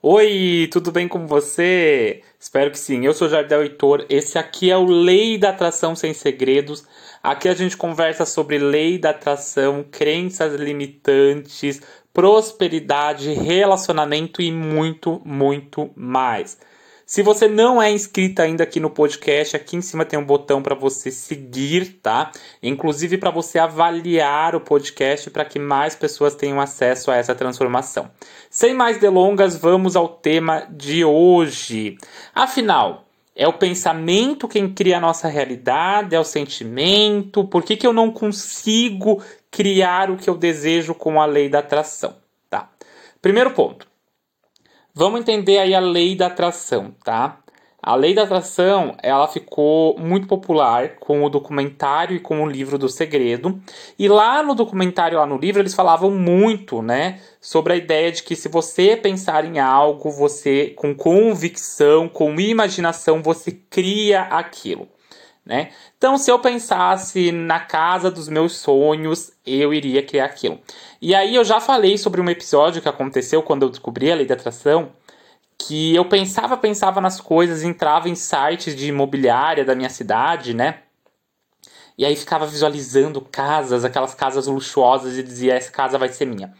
Oi, tudo bem com você? Espero que sim. Eu sou Jardel Heitor, esse aqui é o Lei da Atração Sem Segredos. Aqui a gente conversa sobre lei da atração, crenças limitantes, prosperidade, relacionamento e muito, muito mais. Se você não é inscrito ainda aqui no podcast, aqui em cima tem um botão para você seguir, tá? Inclusive para você avaliar o podcast para que mais pessoas tenham acesso a essa transformação. Sem mais delongas, vamos ao tema de hoje. Afinal, é o pensamento quem cria a nossa realidade, é o sentimento. Por que eu não consigo criar o que eu desejo com a lei da atração, tá? Primeiro ponto. Vamos entender aí a lei da atração, tá? A lei da atração, ela ficou muito popular com o documentário e com o livro do Segredo. E lá no documentário, lá no livro, eles falavam muito, né? Sobre a ideia de que se você pensar em algo, você, com convicção, com imaginação, você cria aquilo, né? Então, se eu pensasse na casa dos meus sonhos, eu iria criar aquilo. E aí eu já falei sobre um episódio que aconteceu quando eu descobri a lei da atração, que eu pensava nas coisas, entrava em sites de imobiliária da minha cidade, né? E aí ficava visualizando casas, aquelas casas luxuosas, e dizia, essa casa vai ser minha.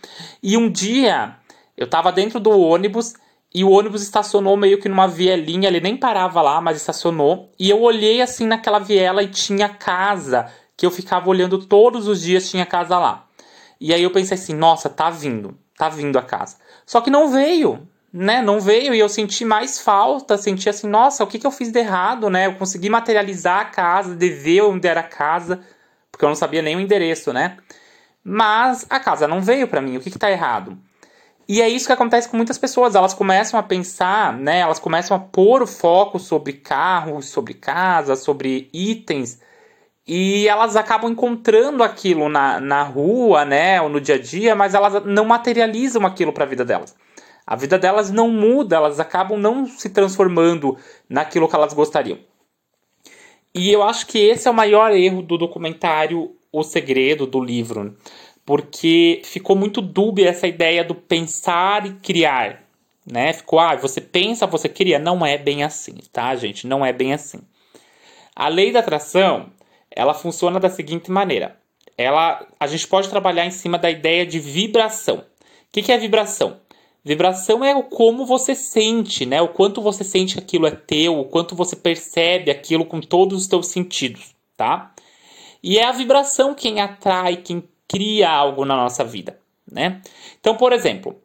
E um dia, eu estava dentro do ônibus, e o ônibus estacionou meio que numa vielinha, ele nem parava lá, mas estacionou. E eu olhei assim naquela viela e tinha casa, que eu ficava olhando todos os dias, tinha casa lá. E aí eu pensei assim, nossa, tá vindo a casa. Só que não veio, né? Não veio e eu senti mais falta, senti assim, nossa, o que eu fiz de errado, né? Eu consegui materializar a casa, dever onde era a casa, porque eu não sabia nem o endereço, né? Mas a casa não veio pra mim, o que tá errado? E é isso que acontece com muitas pessoas, elas começam a pensar, né? Elas começam a pôr o foco sobre carros, sobre casas, sobre itens, e elas acabam encontrando aquilo na rua, né? Ou no dia a dia, mas elas não materializam aquilo para a vida delas. A vida delas não muda, elas acabam não se transformando naquilo que elas gostariam. E eu acho que esse é o maior erro do documentário O Segredo, do livro, porque ficou muito dúbia essa ideia do pensar e criar, né? Ficou, você pensa, você cria. Não é bem assim, tá, gente? Não é bem assim. A lei da atração, ela funciona da seguinte maneira. A gente pode trabalhar em cima da ideia de vibração. O que é vibração? Vibração é o como você sente, né? O quanto você sente que aquilo é teu, o quanto você percebe aquilo com todos os teus sentidos, tá? E é a vibração quem atrai, quem cria algo na nossa vida, né? Então, por exemplo,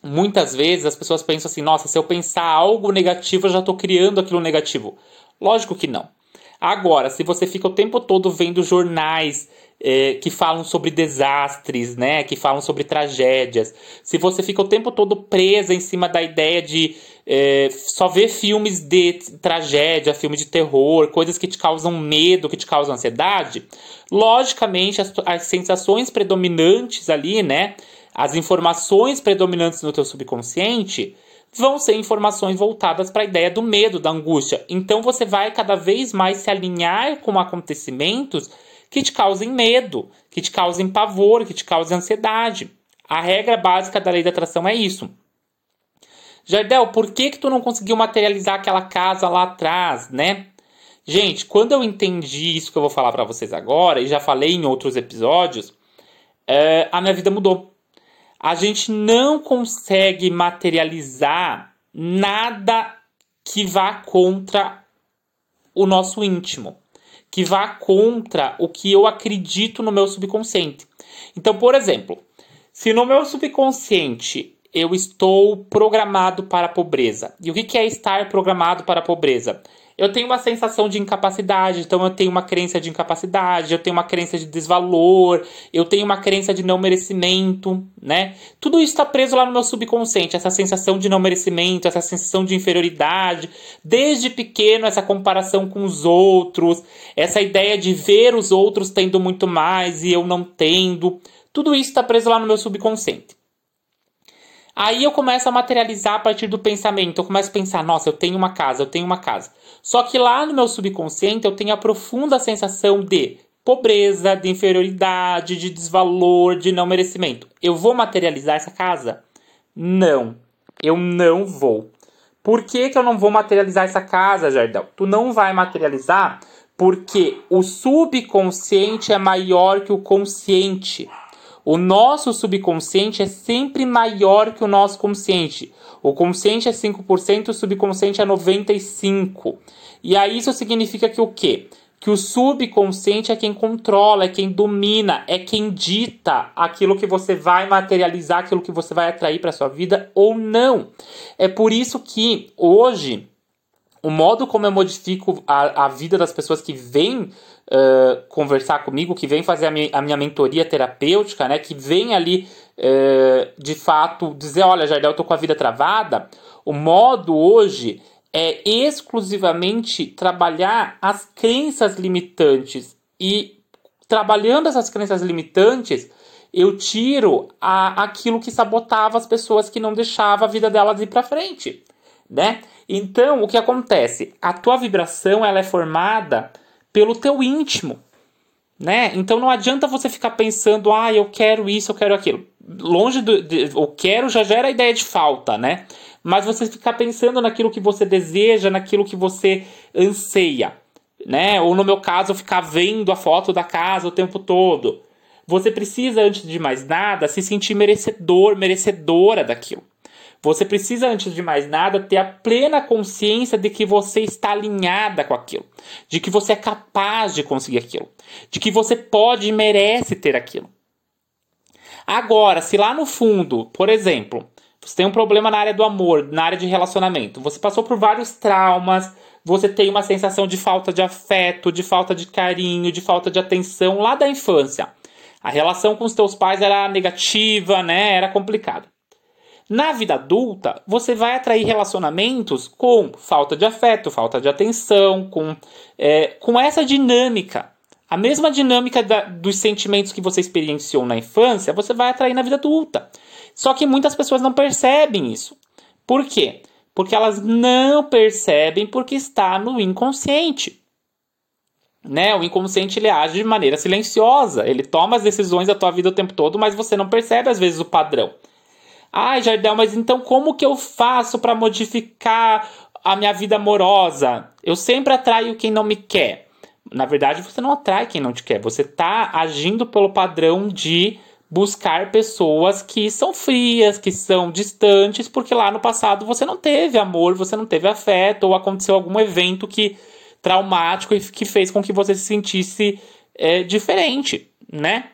muitas vezes as pessoas pensam assim, nossa, se eu pensar algo negativo, eu já estou criando aquilo negativo. Lógico que não. Agora, se você fica o tempo todo vendo jornais que falam sobre desastres, né? Que falam sobre tragédias, se você fica o tempo todo presa em cima da ideia de só ver filmes de tragédia, filmes de terror, coisas que te causam medo, que te causam ansiedade, logicamente as sensações predominantes ali, né? As informações predominantes no teu subconsciente vão ser informações voltadas para a ideia do medo, da angústia. Então você vai cada vez mais se alinhar com acontecimentos que te causem medo, que te causem pavor, que te causem ansiedade. A regra básica da lei da atração é isso. Jardel, por que tu não conseguiu materializar aquela casa lá atrás, né? Gente, quando eu entendi isso que eu vou falar para vocês agora, e já falei em outros episódios, a minha vida mudou. A gente não consegue materializar nada que vá contra o nosso íntimo, que vá contra o que eu acredito no meu subconsciente. Então, por exemplo, se no meu subconsciente eu estou programado para a pobreza. E o que é estar programado para a pobreza? Eu tenho uma sensação de incapacidade, então eu tenho uma crença de incapacidade, eu tenho uma crença de desvalor, eu tenho uma crença de não merecimento, né? Tudo isso está preso lá no meu subconsciente, essa sensação de não merecimento, essa sensação de inferioridade, desde pequeno essa comparação com os outros, essa ideia de ver os outros tendo muito mais e eu não tendo, tudo isso está preso lá no meu subconsciente. Aí eu começo a materializar a partir do pensamento. Eu começo a pensar, nossa, eu tenho uma casa. Só que lá no meu subconsciente eu tenho a profunda sensação de pobreza, de inferioridade, de desvalor, de não merecimento. Eu vou materializar essa casa? Não. Eu não vou. Por que que eu não vou materializar essa casa, Jardel? Tu não vai materializar porque o subconsciente é maior que o consciente. O nosso subconsciente é sempre maior que o nosso consciente. O consciente é 5%, o subconsciente é 95%. E aí isso significa que o quê? Que o subconsciente é quem controla, é quem domina, é quem dita aquilo que você vai materializar, aquilo que você vai atrair para a sua vida ou não. É por isso que hoje o modo como eu modifico a vida das pessoas que vêm conversar comigo, que vêm fazer a minha mentoria terapêutica, né, que vêm ali de fato dizer, olha, Jardel, eu tô com a vida travada, o modo hoje é exclusivamente trabalhar as crenças limitantes. E trabalhando essas crenças limitantes, eu tiro aquilo que sabotava as pessoas, que não deixava a vida delas ir para frente, né? Então, o que acontece? A tua vibração ela é formada pelo teu íntimo, né? Então, não adianta você ficar pensando, ah, eu quero isso, eu quero aquilo. Longe do eu quero já gera a ideia de falta, né? Mas você ficar pensando naquilo que você deseja, naquilo que você anseia, né? Ou no meu caso, ficar vendo a foto da casa o tempo todo. Você precisa, antes de mais nada, se sentir merecedor, merecedora daquilo. Você precisa, antes de mais nada, ter a plena consciência de que você está alinhada com aquilo. De que você é capaz de conseguir aquilo. De que você pode e merece ter aquilo. Agora, se lá no fundo, por exemplo, você tem um problema na área do amor, na área de relacionamento, você passou por vários traumas, você tem uma sensação de falta de afeto, de falta de carinho, de falta de atenção lá da infância. A relação com os teus pais era negativa, né? Era complicado. Na vida adulta, você vai atrair relacionamentos com falta de afeto, falta de atenção, com essa dinâmica. A mesma dinâmica dos sentimentos que você experienciou na infância, você vai atrair na vida adulta. Só que muitas pessoas não percebem isso. Por quê? Porque elas não percebem porque está no inconsciente. Né? O inconsciente ele age de maneira silenciosa. Ele toma as decisões da tua vida o tempo todo, mas você não percebe às vezes o padrão. Ai, Jardel, mas então como que eu faço para modificar a minha vida amorosa? Eu sempre atraio quem não me quer. Na verdade, você não atrai quem não te quer. Você está agindo pelo padrão de buscar pessoas que são frias, que são distantes, porque lá no passado você não teve amor, você não teve afeto, ou aconteceu algum evento traumático e que fez com que você se sentisse diferente, né?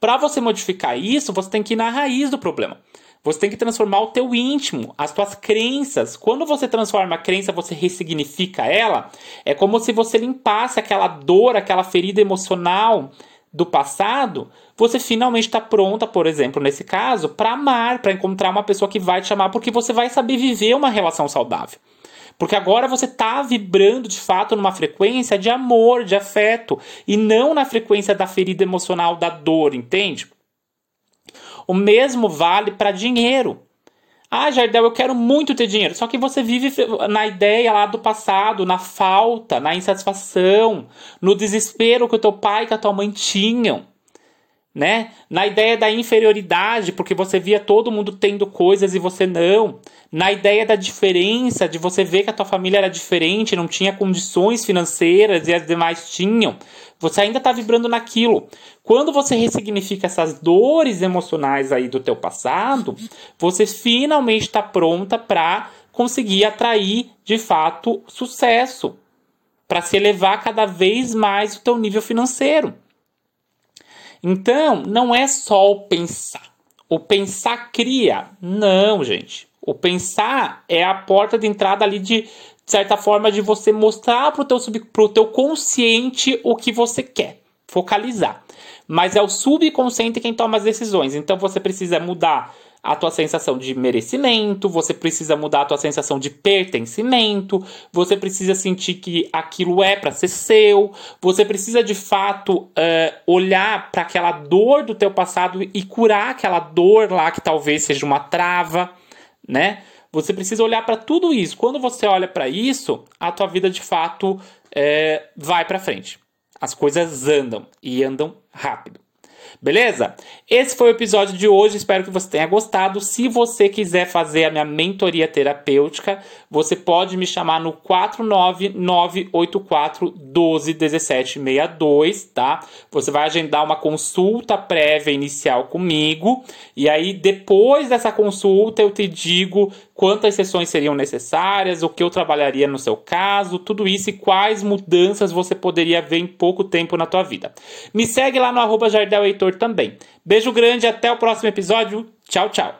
Para você modificar isso, você tem que ir na raiz do problema. Você tem que transformar o teu íntimo, as tuas crenças. Quando você transforma a crença, você ressignifica ela. É como se você limpasse aquela dor, aquela ferida emocional do passado. Você finalmente está pronta, por exemplo, nesse caso, para amar, para encontrar uma pessoa que vai te amar, porque você vai saber viver uma relação saudável. Porque agora você está vibrando, de fato, numa frequência de amor, de afeto, e não na frequência da ferida emocional, da dor, entende? O mesmo vale para dinheiro. Ah, Jardel, eu quero muito ter dinheiro. Só que você vive na ideia lá do passado, na falta, na insatisfação, no desespero que o teu pai e que a tua mãe tinham, né? Na ideia da inferioridade, porque você via todo mundo tendo coisas e você não. Na ideia da diferença, de você ver que a tua família era diferente, não tinha condições financeiras e as demais tinham. Você ainda está vibrando naquilo. Quando você ressignifica essas dores emocionais aí do teu passado, você finalmente está pronta para conseguir atrair, de fato, sucesso. Para se elevar cada vez mais o teu nível financeiro. Então, não é só o pensar. O pensar cria. Não, gente. O pensar é a porta de entrada ali de certa forma, de você mostrar pro teu consciente o que você quer. Focalizar. Mas é o subconsciente quem toma as decisões. Então, você precisa mudar a tua sensação de merecimento, você precisa mudar a tua sensação de pertencimento, você precisa sentir que aquilo é para ser seu, você precisa de fato olhar para aquela dor do teu passado e curar aquela dor lá que talvez seja uma trava, né? Você precisa olhar para tudo isso. Quando você olha para isso, a tua vida de fato vai para frente. As coisas andam e andam rápido. Beleza? Esse foi o episódio de hoje, espero que você tenha gostado. Se você quiser fazer a minha mentoria terapêutica, você pode me chamar no 49984121762, tá? Você vai agendar uma consulta prévia inicial comigo, e aí depois dessa consulta eu te digo quantas sessões seriam necessárias, o que eu trabalharia no seu caso, tudo isso e quais mudanças você poderia ver em pouco tempo na tua vida. Me segue lá no @Jardel Heitor também. Beijo grande, até o próximo episódio. Tchau, tchau.